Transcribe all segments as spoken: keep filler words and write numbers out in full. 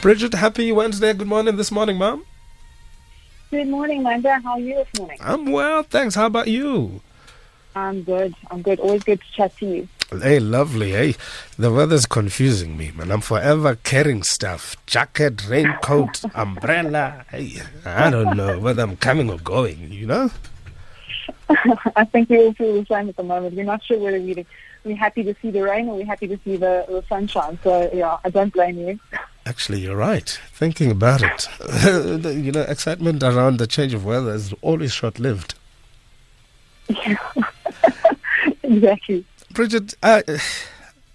Bridget, happy Wednesday. Good morning this morning, ma'am. Good morning, Mandla. How are you this morning? I'm well, thanks. How about you? I'm good. I'm good. Always good to chat to you. Hey, lovely. Hey, the weather's confusing me, man. I'm forever carrying stuff. Jacket, raincoat, umbrella. Hey, I don't know whether I'm coming or going, you know? I think we all feel the same at the moment. We're not sure whether we're, we're happy to see the rain or we're happy to see the, the sunshine. So, yeah, I don't blame you. Actually, you're right. Thinking about it, you know, excitement around the change of weather is always short-lived. Yeah, exactly. Bridget, uh,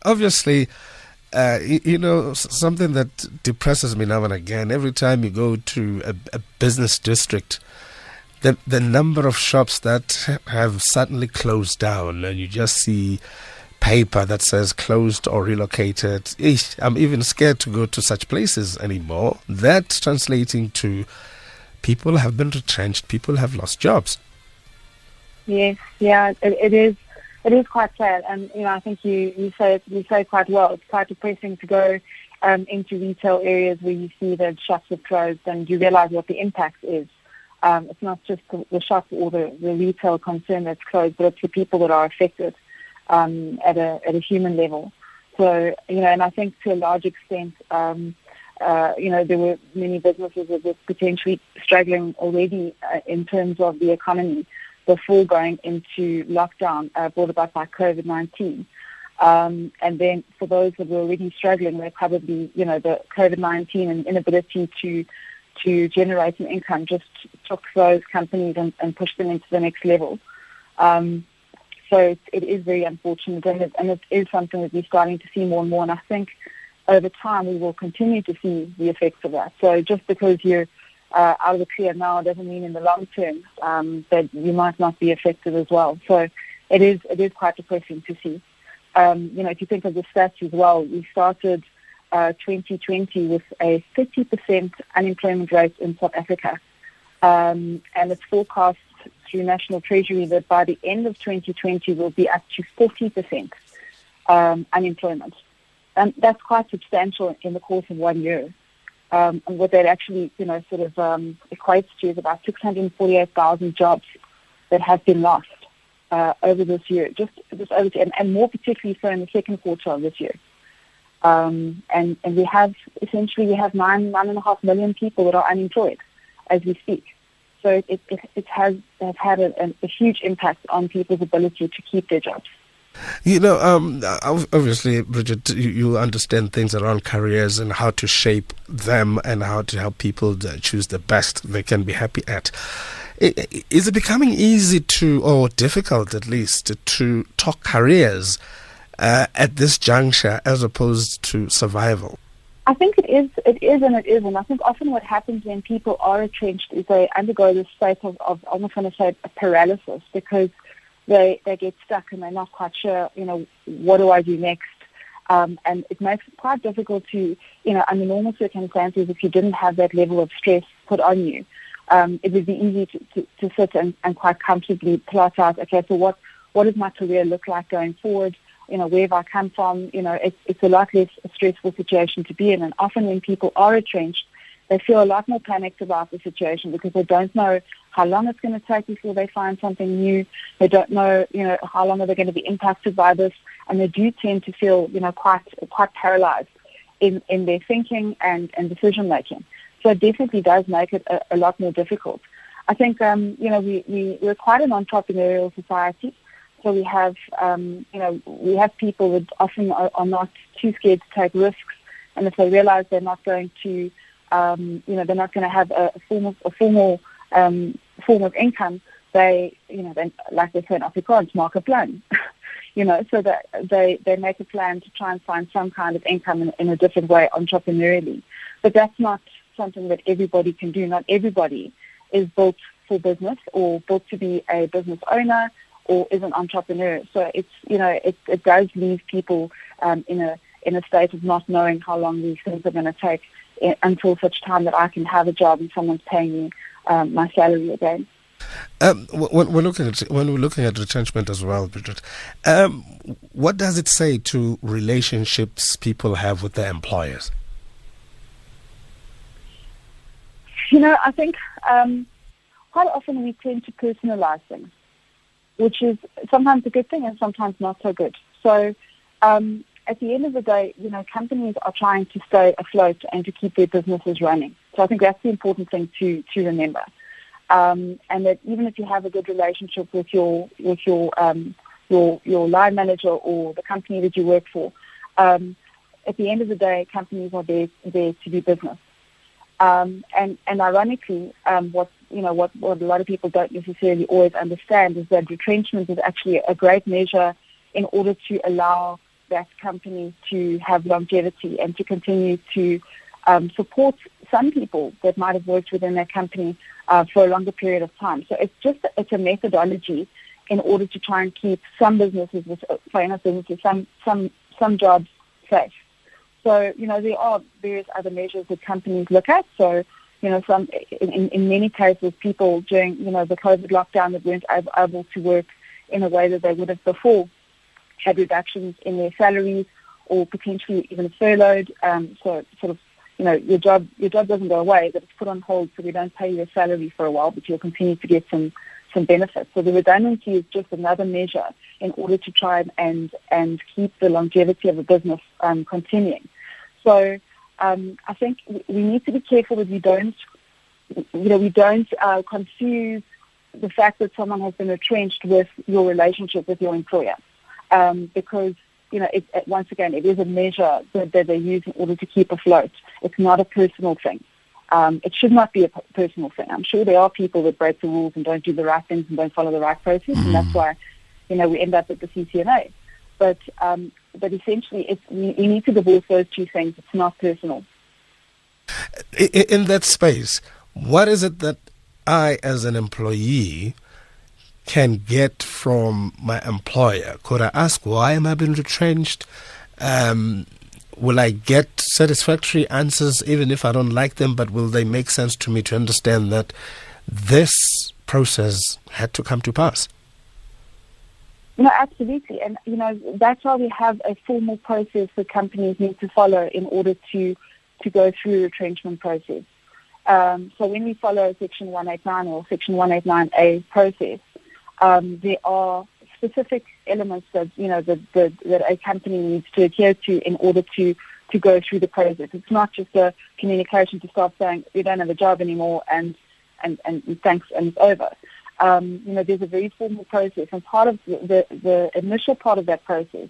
obviously, uh, you, you know, something that depresses me now and again, every time you go to a, a business district, the, the number of shops that have suddenly closed down and you just see paper that says closed or relocated. Eesh, I'm even scared to go to such places anymore. That's translating to people have been retrenched, people have lost jobs. Yes, yeah, it, it is. It is quite sad, and you know, I think you you say it, you say it quite well. It's quite depressing to go um, into retail areas where you see that shops have closed, and you realise what the impact is. Um, it's not just the, the shop or the, the retail concern that's closed, but it's the people that are affected. Um, at a at a human level, so you know, and I think to a large extent, um, uh, you know, there were many businesses that were potentially struggling already uh, in terms of the economy before going into lockdown, uh, brought about by COVID nineteen. Um, and then for those that were already struggling, they probably, you know, the COVID nineteen and inability to to generate an income just took those companies and, and pushed them into the next level. Um, So it is very unfortunate, and it, and it is something that we're starting to see more and more. And I think over time we will continue to see the effects of that. So just because you're uh, out of the clear now doesn't mean in the long term um, that you might not be affected as well. So it is it is quite depressing to see. Um, you know, if you think of the stats as well, we started uh, twenty twenty with a thirty percent unemployment rate in South Africa, um, and it's forecast through National Treasury that by the end of twenty twenty will be up to forty percent um, unemployment. And that's quite substantial in the course of one year. Um, and what that actually, you know, sort of um, equates to is about six hundred forty-eight thousand jobs that have been lost uh, over this year, just, just over, and, and more particularly so in the second quarter of this year. Um, and, and we have, essentially, we have nine, nine and a half million people that are unemployed as we speak. So it, it, it has, has had a, a huge impact on people's ability to keep their jobs. You know, um, obviously, Bridget, you, you understand things around careers and how to shape them and how to help people choose the best they can be happy at. Is it becoming easy to, or difficult at least, to talk careers uh, at this juncture as opposed to survival? I think it is, it is and it isn't. I think often what happens when people are retrenched is they undergo this state of, of almost want to say a paralysis, because they, they get stuck and they're not quite sure, you know, what do I do next? Um, and it makes it quite difficult to, you know, under normal circumstances, if you didn't have that level of stress put on you, um, it would be easy to, to, to sit and, and quite comfortably plot out, okay, so what, what does my career look like going forward? You know, where I come from, you know, it's, it's a lot less a stressful situation to be in. And often when people are retrenched, they feel a lot more panicked about the situation because they don't know how long it's going to take before they find something new. They don't know, you know, how long are they going to be impacted by this. And they do tend to feel, you know, quite quite paralyzed in, in their thinking and, and decision-making. So it definitely does make it a, a lot more difficult. I think, um, you know, we, we, we're quite an entrepreneurial society. So we have, um, you know, we have people that often are, are not too scared to take risks, and if they realise they're not going to, um, you know, they're not going to have a formal, a formal um, form of income, they, you know, they, like they say in Afrikaans, maak 'n plan, you know, so that they they make a plan to try and find some kind of income in, in a different way, entrepreneurially. But that's not something that everybody can do. Not everybody is built for business or built to be a business owner or is an entrepreneur. So it's, you know, it, it does leave people um, in a in a state of not knowing how long these things are going to take in, until such time that I can have a job and someone's paying me um, my salary again. Um, when we're looking at when we're looking at retrenchment as well, Bridget, um, what does it say to relationships people have with their employers? You know, I think um, quite often we tend to personalize things, which is sometimes a good thing and sometimes not so good. So um, at the end of the day, you know, companies are trying to stay afloat and to keep their businesses running. So I think that's the important thing to, to remember. Um, and that even if you have a good relationship with your with your um, your your line manager or the company that you work for, um, at the end of the day, companies are there there to do business. Um, and and ironically, um, what you know what, what a lot of people don't necessarily always understand is that retrenchment is actually a great measure in order to allow that company to have longevity and to continue to um, support some people that might have worked within that company Uh, for a longer period of time. So it's just it's a methodology in order to try and keep some businesses, sorry, not businesses, some some some jobs safe. So you know there are various other measures that companies look at. So you know some in, in many cases people during you know the COVID lockdown that weren't able to work in a way that they would have before had reductions in their salaries or potentially even furloughed. Um, so sort of. You know, your job your job doesn't go away, but it's put on hold, so we don't pay you a salary for a while, but you'll continue to get some, some benefits. So the redundancy is just another measure in order to try and and keep the longevity of a business um, continuing. So um, I think we need to be careful that we don't, you know, we don't uh, confuse the fact that someone has been retrenched with your relationship with your employer, um, because. You know, it, it, once again, it is a measure that, that they use in order to keep afloat. It's not a personal thing. Um, it should not be a personal thing. I'm sure there are people that break the rules and don't do the right things and don't follow the right process, mm. and that's why, you know, we end up at the C C M A. But um, but essentially, it's, we, we need to divorce those two things. It's not personal. In, in that space, what is it that I, as an employee, can get from my employer? Could I ask why am I being retrenched? Um, will I get satisfactory answers even if I don't like them, but will they make sense to me to understand that this process had to come to pass? No, absolutely. And, you know, that's why we have a formal process that companies need to follow in order to, to go through the retrenchment process. Um, so when we follow Section one eighty-nine or Section one eighty-nine A process, Um, there are specific elements that you know that, that, that a company needs to adhere to in order to, to go through the process. It's not just a communication to start saying we don't have a job anymore and and, and thanks and it's over. Um, you know, there's a very formal process, and part of the, the, the initial part of that process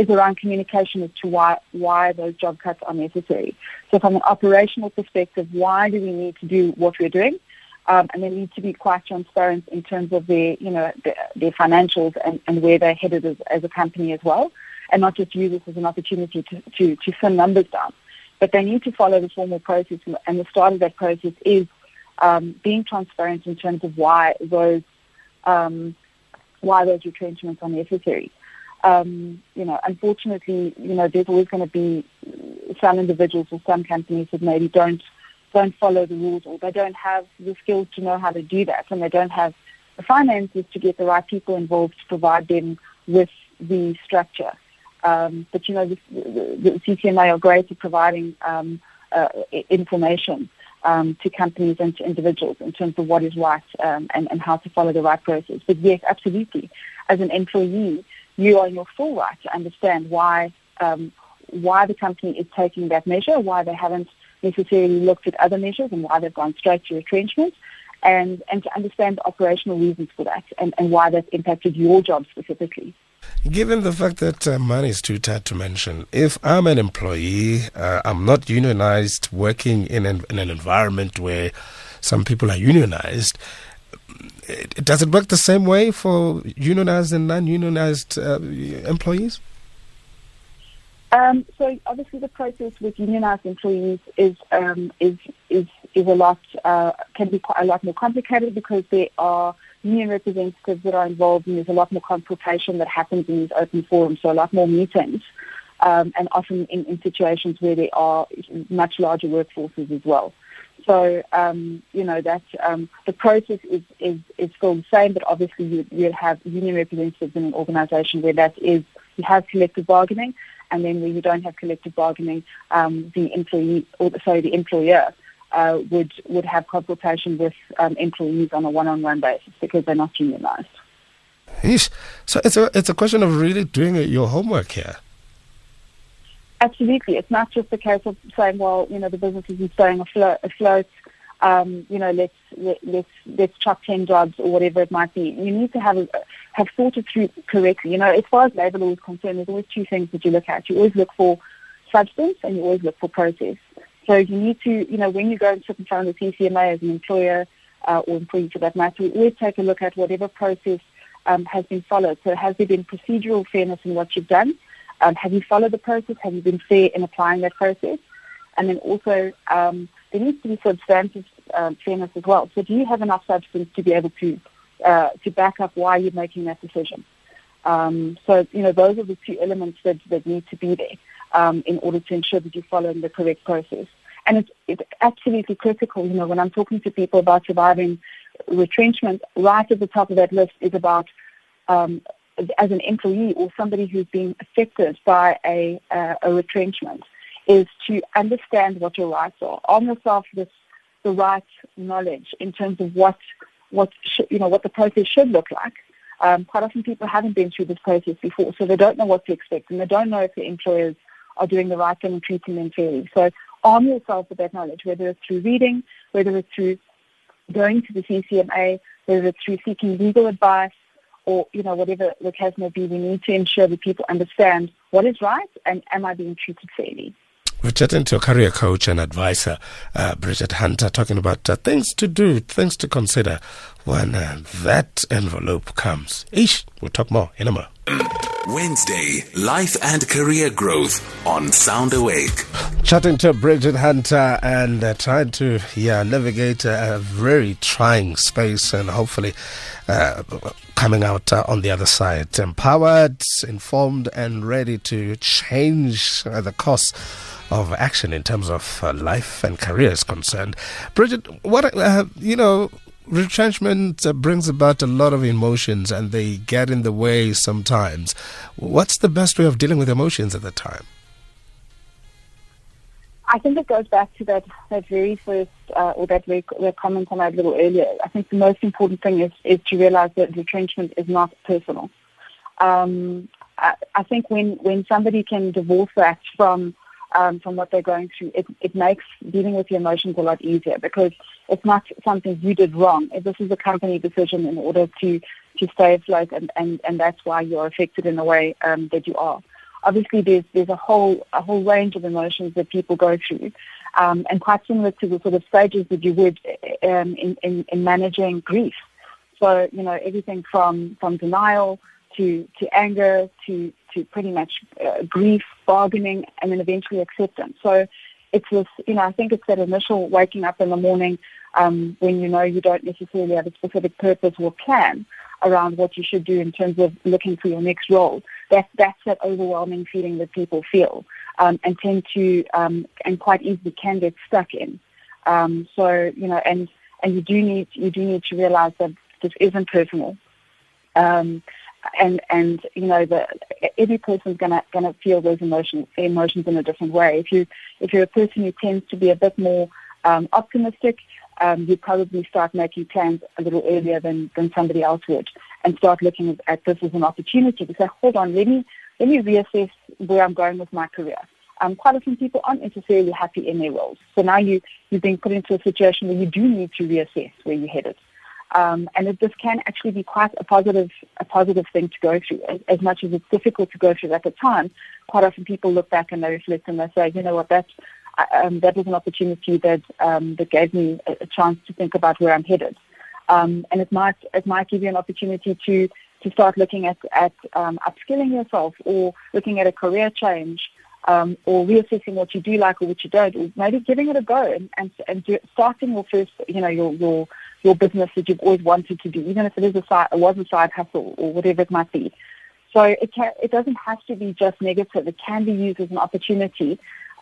is around communication as to why why those job cuts are necessary. So from an operational perspective, why do we need to do what we're doing? Um, and they need to be quite transparent in terms of their, you know, their, their financials and, and where they're headed as, as a company as well, and not just use this as an opportunity to, to, to slim numbers down. But they need to follow the formal process, and the start of that process is um, being transparent in terms of why those um, why those retrenchments are necessary. Um, you know, unfortunately, you know, there's always going to be some individuals or some companies that maybe don't. don't follow the rules, or they don't have the skills to know how to do that, and they don't have the finances to get the right people involved to provide them with the structure. Um, but, you know, the, the C C M A are great at providing um, uh, information um, to companies and to individuals in terms of what is right um, and, and how to follow the right process. But, yes, absolutely, as an employee, you are in your full right to understand why, um, why the company is taking that measure, why they haven't necessarily looked at other measures and why they've gone straight to retrenchment, and, and to understand the operational reasons for that and, and why that's impacted your job specifically. Given the fact that uh, money is too tight to mention, if I'm an employee, uh, I'm not unionized, working in an, in an environment where some people are unionized, it, does it work the same way for unionized and non-unionized uh, employees? Um, so obviously the process with unionised employees is um, is is is a lot uh, can be quite a lot more complicated because there are union representatives that are involved, and there's a lot more consultation that happens in these open forums. So a lot more meetings, um, and often in, in situations where there are much larger workforces as well. So um, you know that um, the process is, is is still the same, but obviously you you have union representatives in an organisation where that is you have collective bargaining. And then, when you don't have collective bargaining, um, the employee, or sorry, the employer, uh, would would have consultation with um, employees on a one-on-one basis because they're not unionized. Yes. So it's a, it's a question of really doing your homework here. Absolutely. It's not just a case of saying, well, you know, the business isn't staying afloat, afloat um, you know, let's let, let's let's chuck ten jobs or whatever it might be. You need to have a, have thought it through correctly. You know, as far as labour law is concerned, there's always two things that you look at. You always look for substance and you always look for process. So you need to, you know, when you go and sit in front of the C C M A as an employer uh, or employee for that matter, we always take a look at whatever process um, has been followed. So has there been procedural fairness in what you've done? Um, have you followed the process? Have you been fair in applying that process? And then also, um, there needs to be substantive um, fairness as well. So do you have enough substance to be able to uh, to back up why you're making that decision? Um, so, you know, those are the two elements that, that need to be there um, in order to ensure that you're following the correct process. And it's, it's absolutely critical, you know, when I'm talking to people about surviving retrenchment, right at the top of that list is about um as an employee or somebody who's been affected by a, uh, a retrenchment, is to understand what your rights are. Arm yourself with the right knowledge in terms of what what sh- you know what the process should look like. Um, quite often people haven't been through this process before, so they don't know what to expect, and they don't know if the employers are doing the right thing and treating them fairly. So arm yourself with that knowledge, whether it's through reading, whether it's through going to the C C M A, whether it's through seeking legal advice, or, you know, whatever the case may be. We need to ensure that people understand what is right and am I being treated fairly. We're chatting to a career coach and advisor, uh, Bridget Hunter, talking about uh, things to do, things to consider when uh, that envelope comes. Ish, we'll talk more in a moment. Wednesday, Life and Career Growth on Sound Awake. Chatting to Bridget Hunter and uh, trying to yeah, navigate a very trying space and hopefully uh, coming out uh, on the other side. Empowered, informed and ready to change uh, the course of action in terms of uh, life and career is concerned. Bridget, what, uh, you know... retrenchment brings about a lot of emotions and they get in the way sometimes. What's the best way of dealing with emotions at the time? I think it goes back to that, that very first, uh, or that very, that comment I made a little earlier. I think the most important thing is, is to realize that retrenchment is not personal. Um, I, I think when, when somebody can divorce that from Um, from what they're going through, it, it makes dealing with your emotions a lot easier because it's not something you did wrong. This is a company decision in order to, to stay afloat, and, and, and that's why you're affected in the way um, that you are. Obviously, there's there's a whole a whole range of emotions that people go through, um, and quite similar to the sort of stages that you would um, in, in, in managing grief. So, you know, everything from, from denial to, to anger, to, to pretty much uh, grief, bargaining, and then eventually acceptance. So it's this, you know, I think it's that initial waking up in the morning um, when you know you don't necessarily have a specific purpose or plan around what you should do in terms of looking for your next role. That, that's that overwhelming feeling that people feel um, and tend to, um, and quite easily can get stuck in. Um, so, you know, and, and you do need, you do need to realize that this isn't personal. Um, And, and you know, the, every person's going to going to feel those emotions emotions in a different way. If you if you're a person who tends to be a bit more um, optimistic, um, you probably start making plans a little earlier than, than somebody else would, and start looking at this as an opportunity to say, hold on, let me let me reassess where I'm going with my career. Um, quite often people aren't necessarily happy in their roles, so now you you're being put into a situation where you do need to reassess where you're headed. Um, and it, this can actually be quite a positive, a positive thing to go through. As, as much as it's difficult to go through at the time, quite often people look back and they reflect and they say, you know what, that um, that was an opportunity that um, that gave me a, a chance to think about where I'm headed. Um, and it might it might give you an opportunity to, to start looking at at um, upskilling yourself, or looking at a career change, um, or reassessing what you do like or what you don't, or maybe giving it a go and and, and do, starting your first, you know, your your your business that you've always wanted to do, even if it is a side, it was a side hustle or whatever it might be. So it can, it doesn't have to be just negative. It can be used as an opportunity,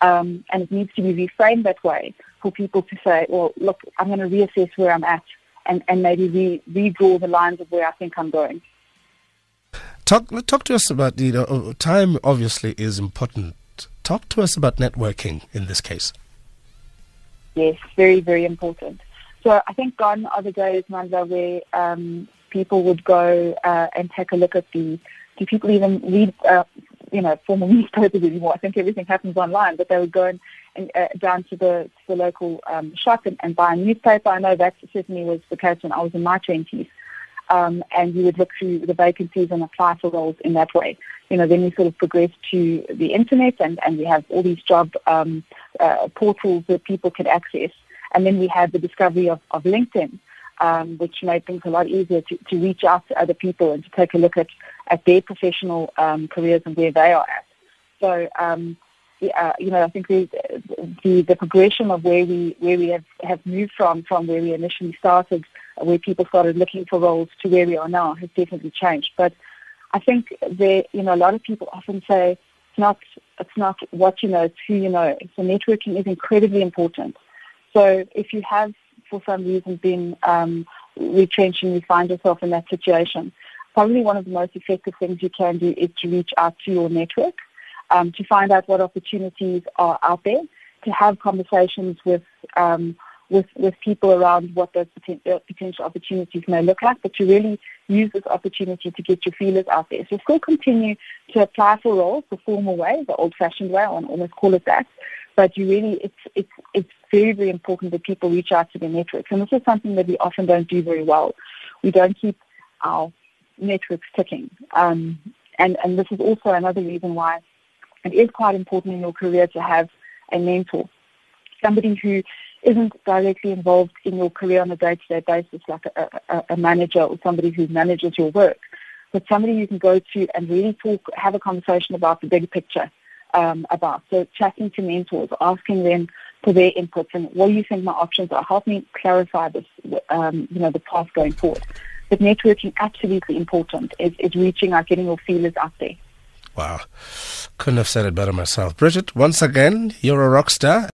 um, and it needs to be reframed that way for people to say, well, look, I'm going to reassess where I'm at and, and maybe re, redraw the lines of where I think I'm going. Talk, talk to us about, you know, time obviously is important. Talk to us about networking in this case. Yes, very, very important. So I think gone are the days, Mandla, where um, people would go uh, and take a look at the, do people even read, uh, you know, formal newspapers anymore? I think everything happens online, but they would go and, and uh, down to the to the local um, shop and, and buy a newspaper. I know that certainly was the case when I was in my twenties. Um, and you would look through the vacancies and apply for roles in that way. You know, then we sort of progress to the internet, and, and we have all these job um, uh, portals that people could access. And then we had the discovery of, of LinkedIn, um, which made things a lot easier to, to reach out to other people and to take a look at, at their professional um, careers and where they are at. So, um, uh, you know, I think the, the the progression of where we where we have, have moved from, from where we initially started, where people started looking for roles, to where we are now has definitely changed. But I think there, you know, a lot of people often say it's not it's not what you know, it's who you know. So networking is incredibly important. So if you have, for some reason, been um, retrenched and you find yourself in that situation, probably one of the most effective things you can do is to reach out to your network, um, to find out what opportunities are out there, to have conversations with um, with, with people around what those poten- potential opportunities may look like, but to really use this opportunity to get your feelers out there. So still continue to apply for roles the formal way, the old-fashioned way, I want to almost call it that. But you really, it's it's it's very, very important that people reach out to their networks. And this is something that we often don't do very well. We don't keep our networks ticking. Um, and, and this is also another reason why it is quite important in your career to have a mentor, somebody who isn't directly involved in your career on a day-to-day basis, like a, a, a manager or somebody who manages your work, but somebody you can go to and really talk, have a conversation about the big picture. Um, about. So chatting to mentors, asking them for their inputs and what do you think my options are? Help me clarify this, um, you know, the path going forward. But networking, absolutely important, is, is reaching out, getting your feelers out there. Wow. Couldn't have said it better myself. Bridget, once again, you're a rock star.